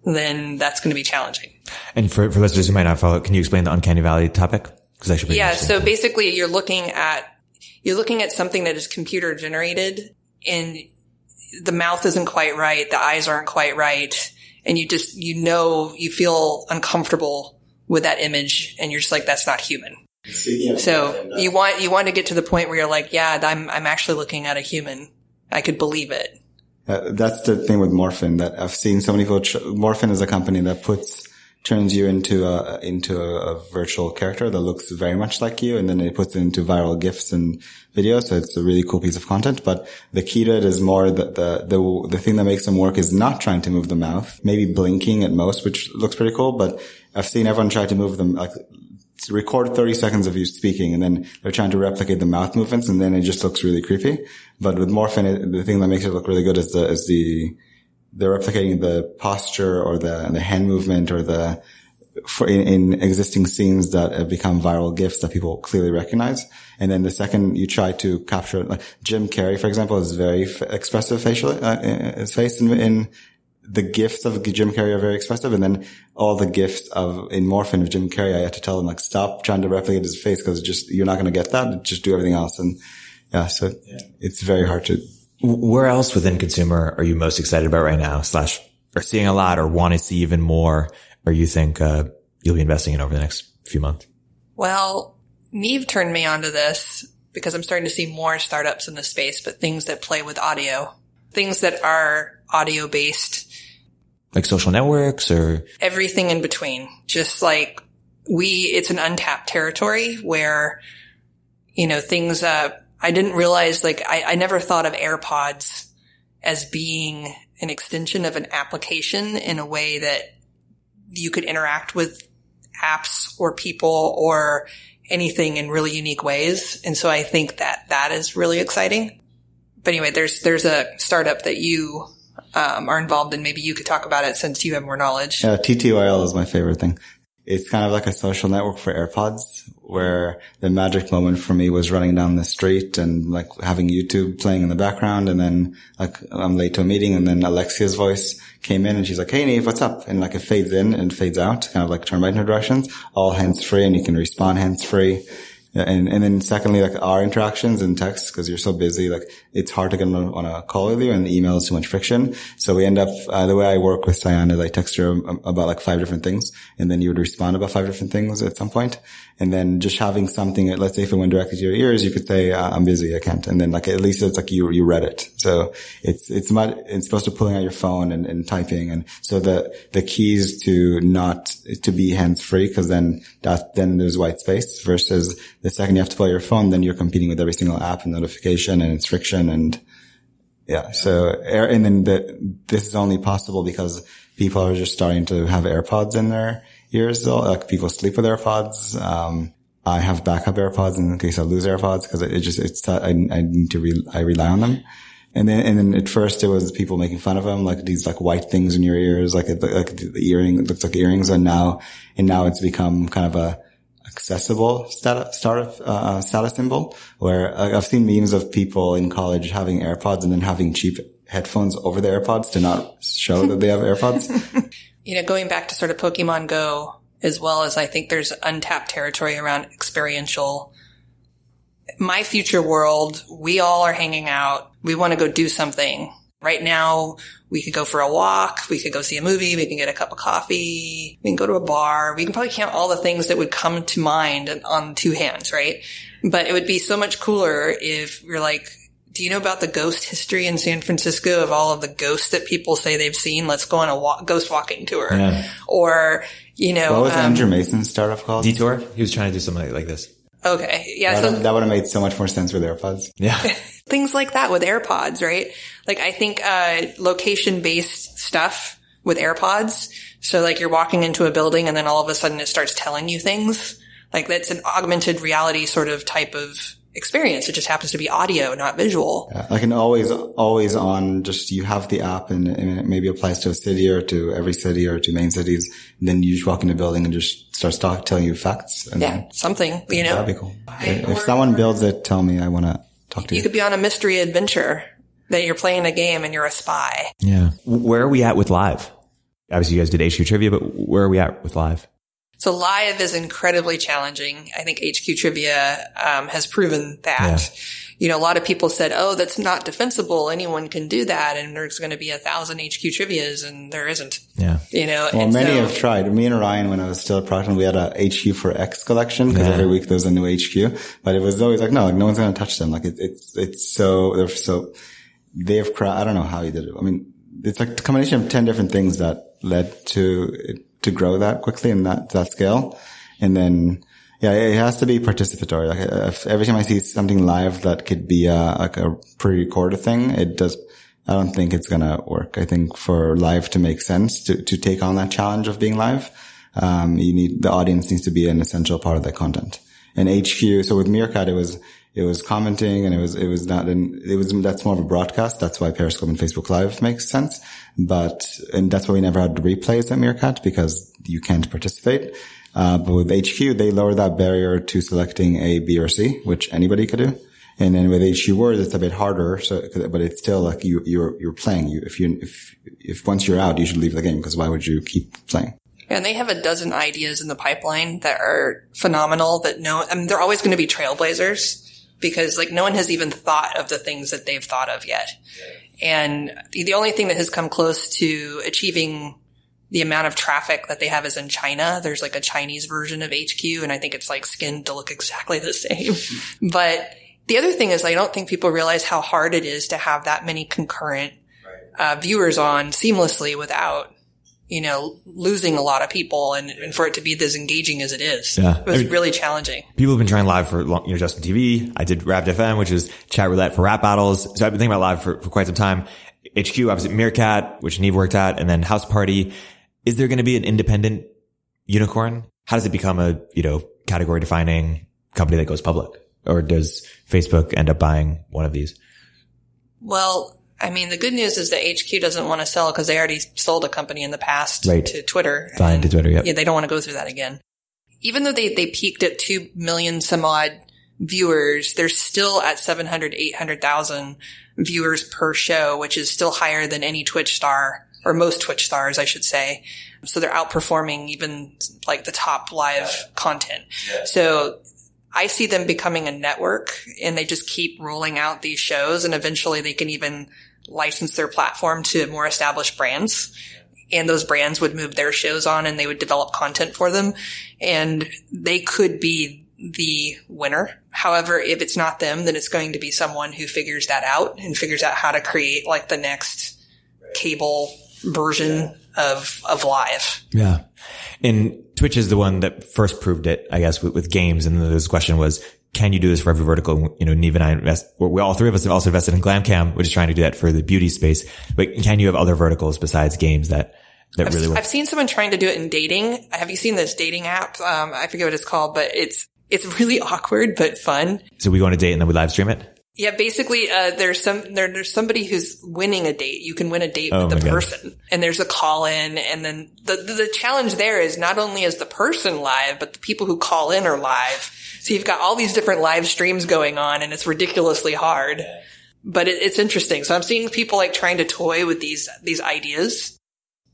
then that's going to be challenging. And for listeners who might not follow, can you explain the uncanny valley topic? Because that should be interesting. So basically you're looking at something that is computer generated, and the mouth isn't quite right, the eyes aren't quite right, and you feel uncomfortable with that image, and you're just like, that's not human. So you want to get to the point where you're like, yeah, I'm actually looking at a human. I could believe it. That's the thing with Morphin that I've seen so many people. Morphin is a company that turns you into a virtual character that looks very much like you, and then it puts it into viral GIFs and videos. So it's a really cool piece of content. But the key to it is more the thing that makes them work is not trying to move the mouth, maybe blinking at most, which looks pretty cool. But I've seen everyone try to move them, like record 30 seconds of you speaking, and then they're trying to replicate the mouth movements, and then it just looks really creepy. But with Morphin, the thing that makes it look really good is they're replicating the posture or the hand movement or in existing scenes that have become viral GIFs that people clearly recognize. And then the second you try to capture, like Jim Carrey, for example, is very expressive facially, his face in the GIFs of Jim Carrey are very expressive, and then all the GIFs in Morphin of Jim Carrey, I had to tell them, like, stop trying to replicate his face, because you're not going to get that. Just do everything else. And yeah, so it's very hard to. Where else within consumer are you most excited about right now, / are seeing a lot or want to see even more, or you think you'll be investing in over the next few months? Well, Niv turned me onto this because I'm starting to see more startups in the space, but things that play with audio, things that are audio based. Like social networks or everything in between. Just like it's an untapped territory where, things, I didn't realize, like, I never thought of AirPods as being an extension of an application in a way that you could interact with apps or people or anything in really unique ways. And so I think that is really exciting. But anyway, there's a startup that you are involved in. Maybe you could talk about it since you have more knowledge. TTYL is my favorite thing. It's kind of like a social network for AirPods, where the magic moment for me was running down the street and like having YouTube playing in the background. And then like I'm late to a meeting, and then Alexia's voice came in, and she's like, hey, Niv, what's up? And like it fades in and fades out, kind of like turn right into directions, all hands-free, and you can respond hands-free. And then secondly, like our interactions in text, because you're so busy, like it's hard to get on a call with you, and the email is too much friction. So we end up, the way I work with Cyan is I text her about like 5 different things, and then you would respond about 5 different things at some point. And then just having something, let's say if it went directly to your ears, you could say, I'm busy, I can't. And then like at least it's like you read it. So it's supposed to pulling out your phone and typing. And so the keys to not, to be hands free, because then there's white space, versus the second you have to play your phone, then you're competing with every single app and notification, and it's friction. And yeah, so, and then this is only possible because people are just starting to have AirPods in their ears. Like people sleep with AirPods. I have backup AirPods in case I lose AirPods, because I rely on them. And then at first it was people making fun of them, like these like white things in your ears, like the earring, it looks like earrings. And now it's become kind of a accessible status symbol, where I've seen memes of people in college having AirPods and then having cheap headphones over the AirPods to not show that they have AirPods. You know, going back to sort of Pokemon Go, as well as I think there's untapped territory around experiential. My future world, we all are hanging out. We want to go do something. Right now, we could go for a walk. We could go see a movie. We can get a cup of coffee. We can go to a bar. We can probably count all the things that would come to mind on two hands, right? But it would be so much cooler if you're like, do you know about the ghost history in San Francisco of all of the ghosts that people say they've seen? Let's go on a ghost walking tour. Yeah. Or, you know. What was Andrew Mason's startup called? Detour. He was trying to do something like this. Okay. Yeah. That would have made so much more sense with AirPods. Yeah. Things like that with AirPods, right? Like I think location-based stuff with AirPods. So like you're walking into a building and then all of a sudden it starts telling you things. Like that's an augmented reality sort of type of experience. It just happens to be audio, not visual. Yeah, like an always on, just you have the app and it maybe applies to a city or to every city or to main cities. And then you just walk in a building and just starts telling you facts. And yeah, something, you know. That'd be cool. If someone builds it, tell me. I want to talk to you. You could be on a mystery adventure that you're playing a game and you're a spy. Yeah. Where are we at with live? Obviously, you guys did HQ Trivia, but where are we at with live? So live is incredibly challenging. I think HQ Trivia has proven that. Yeah. You know, a lot of people said, oh, that's not defensible. Anyone can do that. And there's going to be 1,000 HQ Trivias, and there isn't. Yeah. You know, well, and many have tried. Me and Ryan, when I was still at Procter, we had a HQ for X collection because every week there's a new HQ. But it was always like, no one's going to touch them. Like they've cried. I don't know how he did it. I mean, it's like a combination of 10 different things that led to it. To grow that quickly and that scale. And then, yeah, it has to be participatory. Like every time I see something live that could be a pre-recorded thing, I don't think it's going to work. I think for live to make sense, to take on that challenge of being live, the audience needs to be an essential part of the content. And HQ, so with Meerkat, it was commenting and that's more of a broadcast. That's why Periscope and Facebook Live makes sense. And that's why we never had replays at Meerkat because you can't participate. But with HQ, they lower that barrier to selecting A, B, or C, which anybody could do. And then with HQ Words, it's a bit harder. So, but it's still like you're playing. If once you're out, you should leave the game because why would you keep playing? And they have 12 ideas in the pipeline that are phenomenal they're always going to be trailblazers. Because like no one has even thought of the things that they've thought of yet. And the only thing that has come close to achieving the amount of traffic that they have is in China. There's like a Chinese version of HQ and I think it's like skinned to look exactly the same. But the other thing is I don't think people realize how hard it is to have that many concurrent viewers on seamlessly without, you know, losing a lot of people and for it to be as engaging as it is. Yeah. It was really challenging. People have been trying live for long, Justin TV. I did Rapt FM, which is chat roulette for rap battles. So I've been thinking about live for quite some time. HQ, obviously Meerkat, which Niv worked at, and then House Party. Is there going to be an independent unicorn? How does it become a, category defining company that goes public? Or does Facebook end up buying one of these? Well, I mean, the good news is that HQ doesn't want to sell because they already sold a company in the past to Twitter. Fine, to Twitter, yep. Yeah. They don't want to go through that again. Even though they peaked at 2 million some odd viewers, they're still at 700, 800,000 viewers per show, which is still higher than any Twitch star or most Twitch stars, I should say. So they're outperforming even like the top live content. Yeah. So I see them becoming a network and they just keep rolling out these shows and eventually they can even license their platform to more established brands and those brands would move their shows on and they would develop content for them and they could be the winner. However, if it's not them, then it's going to be someone who figures that out and figures out how to create like the next cable version of live. Yeah. And Twitch is the one that first proved it, I guess, with games. And the question was, can you do this for every vertical? Niv and I all three of us have also invested in GlamCam, which is trying to do that for the beauty space. But can you have other verticals besides games that really work? I've seen someone trying to do it in dating. Have you seen this dating app? I forget what it's called, but it's really awkward, but fun. So we go on a date and then we live stream it? Yeah, basically, there's somebody who's winning a date. You can win a date with the person. God. And there's a call in. And then the challenge there is not only is the person live, but the people who call in are live. So you've got all these different live streams going on and it's ridiculously hard, but it's interesting. So I'm seeing people like trying to toy with these ideas.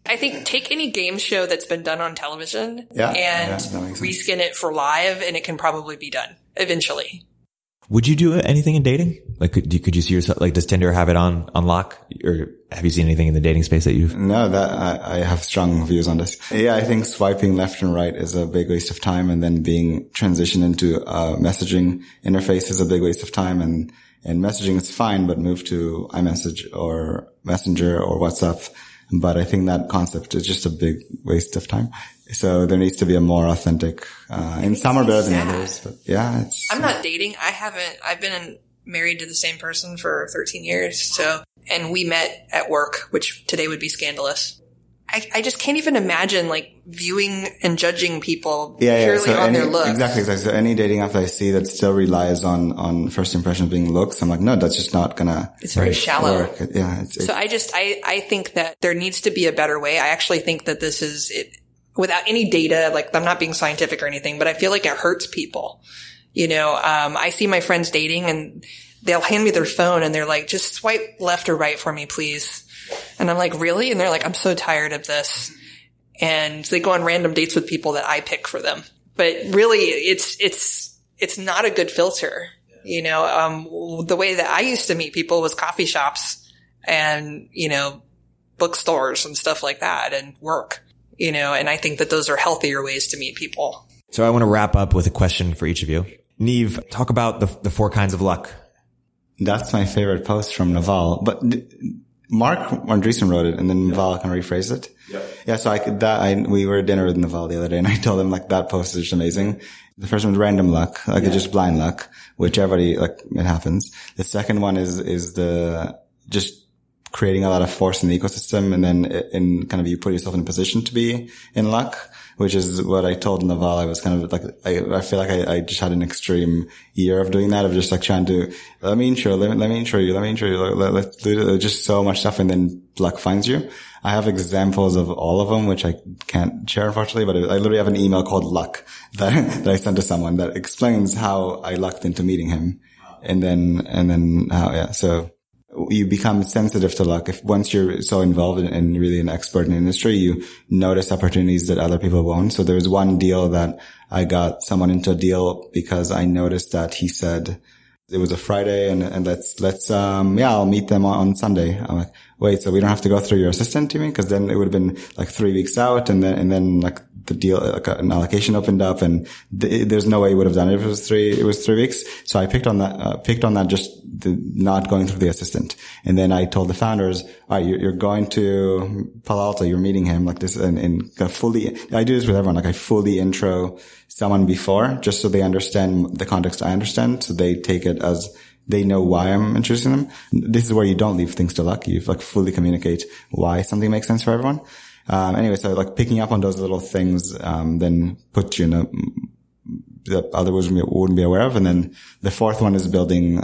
I think take any game show that's been done on television and reskin it for live and it can probably be done eventually. Would you do anything in dating? Like, could you see yourself, like, does Tinder have it on lock? Or have you seen anything in the dating space that you've? No, that, I have strong views on this. Yeah, I think swiping left and right is a big waste of time. And then being transitioned into messaging interface is a big waste of time. And messaging is fine, but move to iMessage or Messenger or WhatsApp. But I think that concept is just a big waste of time. So there needs to be a more authentic, and some are better than others, but yeah, it's. I'm not dating. I've been married to the same person for 13 years. So, and we met at work, which today would be scandalous. I just can't even imagine like viewing and judging people purely on their looks. Exactly. So any dating app that I see that still relies on first impression being looks, I'm like, no, that's just not gonna. It's very shallow. Work. Yeah. I think that there needs to be a better way. I actually think that this is it. Without any data, like I'm not being scientific or anything, but I feel like it hurts people. You know, I see my friends dating and they'll hand me their phone and they're like, just swipe left or right for me, please. And I'm like, really? And they're like, I'm so tired of this. And they go on random dates with people that I pick for them. But really, it's not a good filter. You know, the way that I used to meet people was coffee shops and, you know, bookstores and stuff like that and work. You know, and I think that those are healthier ways to meet people. So I want to wrap up with a question for each of you. Niv, talk about the four kinds of luck. That's my favorite post from Naval. But Mark Andreessen wrote it, and then Naval can rephrase it. Yeah. So we were at dinner with Naval the other day, and I told him like that post is just amazing. The first one is random luck, like it's just blind luck, which everybody like it happens. The second one is the just creating a lot of force in the ecosystem, and then in kind of you put yourself in a position to be in luck, which is what I told Naval. I was kind of like, I feel like I just had an extreme year of doing that, of just like trying to let me insure you, just so much stuff, and then luck finds you. I have examples of all of them, which I can't share unfortunately, but I literally have an email called Luck that I sent to someone that explains how I lucked into meeting him, and then how so. You become sensitive to luck. If once you're so involved and really an expert in the industry, you notice opportunities that other people won't. So there was one deal that I got someone into a deal because I noticed that he said it was a Friday and let's I'll meet them on Sunday. I'm like, wait, so we don't have to go through your assistant to me? Cause then it would have been like 3 weeks out and then like the deal, like an allocation opened up and there's no way you would have done it if it was three weeks. So I picked on that just the not going through the assistant. And then I told the founders, all right, you're going to Palo Alto, you're meeting him like this and fully, I do this with everyone. Like I fully intro someone before just so they understand the context I understand. So they take it as they know why I'm introducing them. This is where you don't leave things to luck. You like fully communicate why something makes sense for everyone. Anyway, so like picking up on those little things, then put you in a, that others wouldn't be aware of. And then the fourth one is building,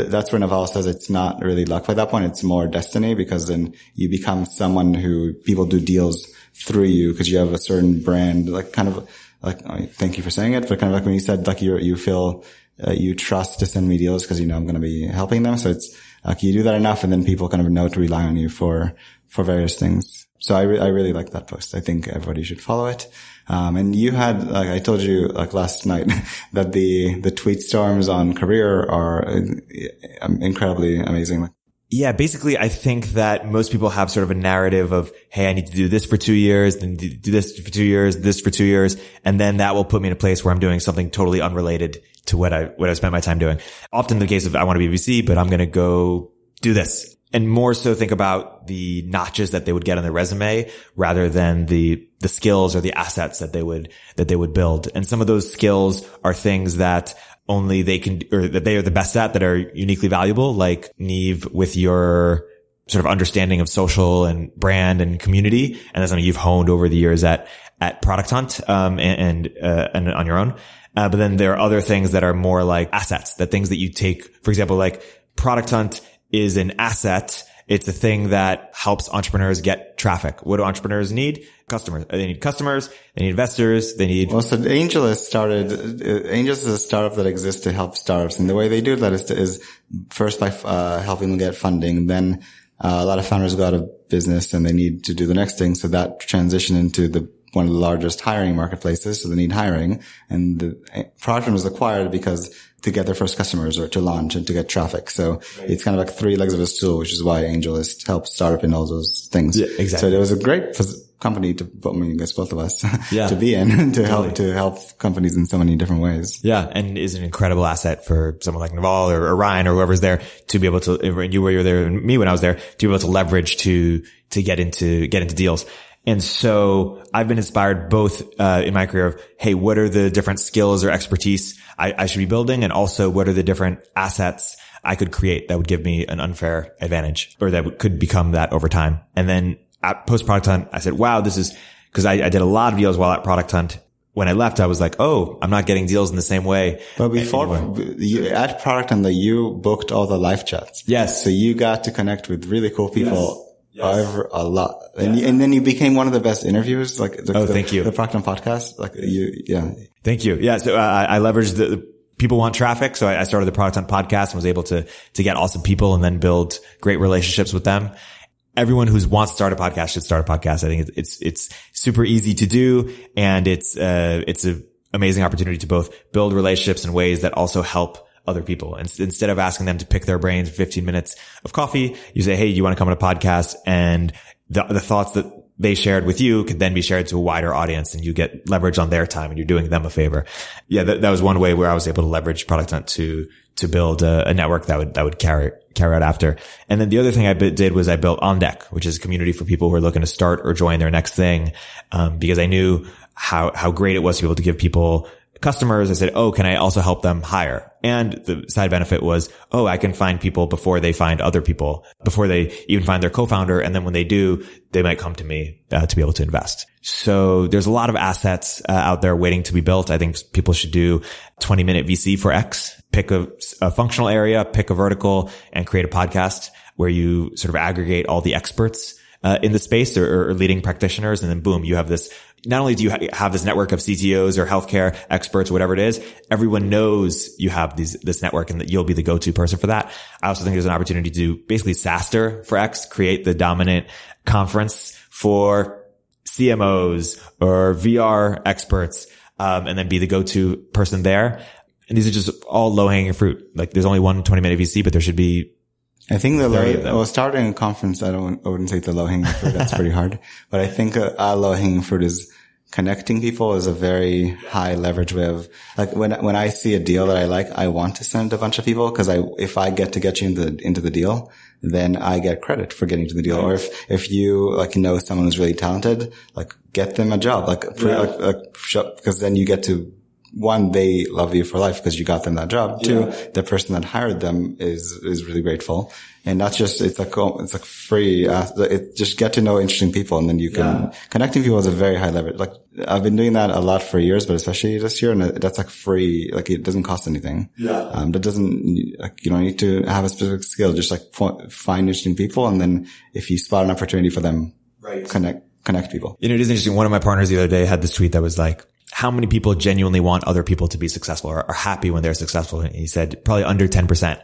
that's where Naval says it's not really luck by that point. It's more destiny because then you become someone who people do deals through you because you have a certain brand, like kind of like, thank you for saying it, but kind of like when you said like you feel, you trust to send me deals because you know I'm going to be helping them. So it's like you do that enough and then people kind of know to rely on you for various things. So I really like that post. I think everybody should follow it. And you had, like I told you like last night that the tweet storms on Career are incredibly amazing. Yeah, basically I think that most people have sort of a narrative of, hey, I need to do this for 2 years, then do this for 2 years, and then that will put me in a place where I'm doing something totally unrelated to what I spent my time doing. Often the case of I want to be a VC, but I'm going to go do this. And more so think about the notches that they would get on their resume rather than the skills or the assets that they would build. And some of those skills are things that only they can, or that they are the best at, that are uniquely valuable, like Niv with your sort of understanding of social and brand and community. And that's something you've honed over the years at Product Hunt, and on your own. But then there are other things that are more like assets, the things that you take, for example, like Product Hunt is an asset. It's a thing that helps entrepreneurs get traffic. What do entrepreneurs need? Customers. They need customers. They need investors. They need... Well, so AngelList is a startup that exists to help startups. And the way they do that is first by helping them get funding. Then a lot of founders go out of business and they need to do the next thing. So that transition into one of the largest hiring marketplaces. So they need hiring, and the product was acquired because to get their first customers or to launch and to get traffic. So it's kind of like three legs of a stool, which is why AngelList helps startup in all those things. Yeah, exactly. So there was a great company to, I mean, I guess both of us to be in to help companies in so many different ways. Yeah. And is an incredible asset for someone like Naval or Ryan or whoever's there to be able to, you were there and me when I was there, to be able to leverage to get into deals. And so I've been inspired both in my career of, hey, what are the different skills or expertise I should be building? And also, what are the different assets I could create that would give me an unfair advantage, or that could become that over time? And then at post Product Hunt, I said, wow, this is, because I did a lot of deals while at Product Hunt. When I left, I was like, oh, I'm not getting deals in the same way. But before, at Product Hunt, you booked all the live chats. Yes. So you got to connect with really cool people. Yes. Yes. A lot. And, and then you became one of the best interviewers, thank you. The Product Hunt podcast. Thank you. Yeah. So I leveraged the people want traffic. So I started the Product Hunt podcast and was able to get awesome people and then build great relationships with them. Everyone who wants to start a podcast should start a podcast. I think it's super easy to do. And it's an amazing opportunity to both build relationships in ways that also help other people. And instead of asking them to pick their brains 15 minutes of coffee, you say, hey, you want to come on a podcast? And the thoughts that they shared with you could then be shared to a wider audience, and you get leverage on their time and you're doing them a favor. Yeah. That was one way where I was able to leverage Product Hunt to build a network that would carry out after. And then the other thing I did was I built On Deck, which is a community for people who are looking to start or join their next thing. Because I knew how great it was to be able to give people customers. I said, oh, can I also help them hire? And the side benefit was, oh, I can find people before they find other people, before they even find their co-founder. And then when they do, they might come to me to be able to invest. So there's a lot of assets out there waiting to be built. I think people should do 20-minute VC for X, pick a functional area, pick a vertical, and create a podcast where you sort of aggregate all the experts in the space or leading practitioners. And then boom, you have this. Not only do you have this network of CTOs or healthcare experts, whatever it is, everyone knows you have this network and that you'll be the go-to person for that. I also think there's an opportunity to do basically SaaSter for X, create the dominant conference for CMOs or VR experts, and then be the go-to person there. And these are just all low-hanging fruit. Like, there's only one 20-minute VC, but there should be, I think starting a conference, I wouldn't say it's a low-hanging fruit. That's pretty hard. But I think a low-hanging fruit is connecting people is a very high leverage way of, like, when I see a deal that I like, I want to send a bunch of people, because if I get you into the deal, then I get credit for getting to the deal. Right. Or if you know someone who's really talented, get them a job, because then you get to, one, they love you for life because you got them that job. Yeah. Two, the person that hired them is really grateful. And that's just, it's like free. Just get to know interesting people, and then you can, connecting people is a very high leverage. Like, I've been doing that a lot for years, but especially this year. And that's free. It doesn't cost anything. Yeah. That doesn't, you don't need to have a specific skill. Just find interesting people. And then if you spot an opportunity for them, right, connect people. You know, it is interesting. One of my partners the other day had this tweet that was like, how many people genuinely want other people to be successful or are happy when they're successful? And he said, probably under 10%.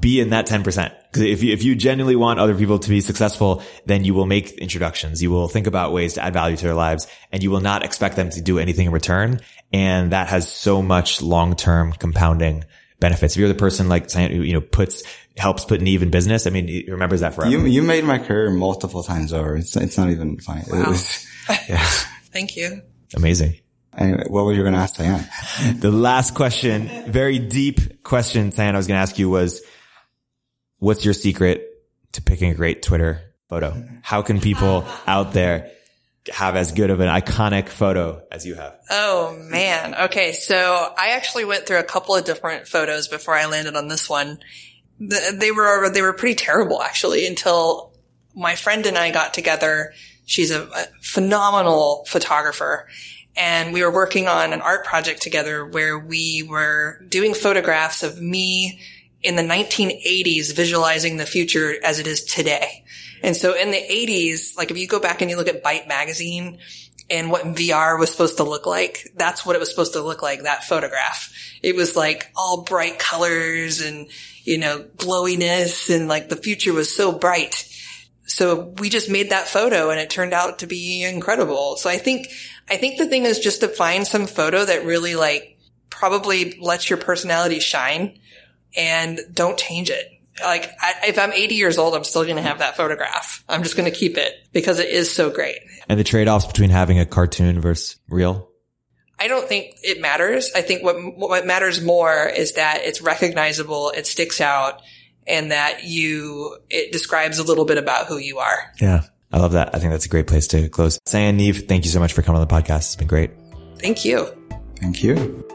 Be in that 10%. Because if you genuinely want other people to be successful, then you will make introductions. You will think about ways to add value to their lives, and you will not expect them to do anything in return. And that has so much long-term compounding benefits. If you're the person like Cyan who, helps put Niv in business, I mean, he remembers that forever. You made my career multiple times over. It's not even funny. Wow. Thank you. Amazing. Anyway, what were you going to ask Cyan? The last question, very deep question, Cyan, I was going to ask you was, what's your secret to picking a great Twitter photo? How can people out there have as good of an iconic photo as you have? Oh, man. Okay, so I actually went through a couple of different photos before I landed on this one. They were pretty terrible, actually, until my friend and I got together. She's a phenomenal photographer. And we were working on an art project together where we were doing photographs of me in the 1980s visualizing the future as it is today. And so in the 80s, like if you go back and you look at Byte magazine and what VR was supposed to look like, that's what it was supposed to look like, that photograph. It was like all bright colors and, you know, glowiness, and like the future was so bright. So we just made that photo and it turned out to be incredible. So I think the thing is just to find some photo that really like probably lets your personality shine and don't change it. Like if I'm 80 years old, I'm still going to have that photograph. I'm just going to keep it because it is so great. And the trade-offs between having a cartoon versus real? I don't think it matters. I think what matters more is that it's recognizable, it sticks out, and that it describes a little bit about who you are. Yeah. I love that. I think that's a great place to close. Cyan, Niv, thank you so much for coming on the podcast. It's been great. Thank you. Thank you.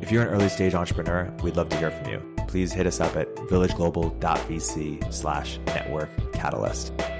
If you're an early stage entrepreneur, we'd love to hear from you. Please hit us up at villageglobal.vc/networkcatalyst.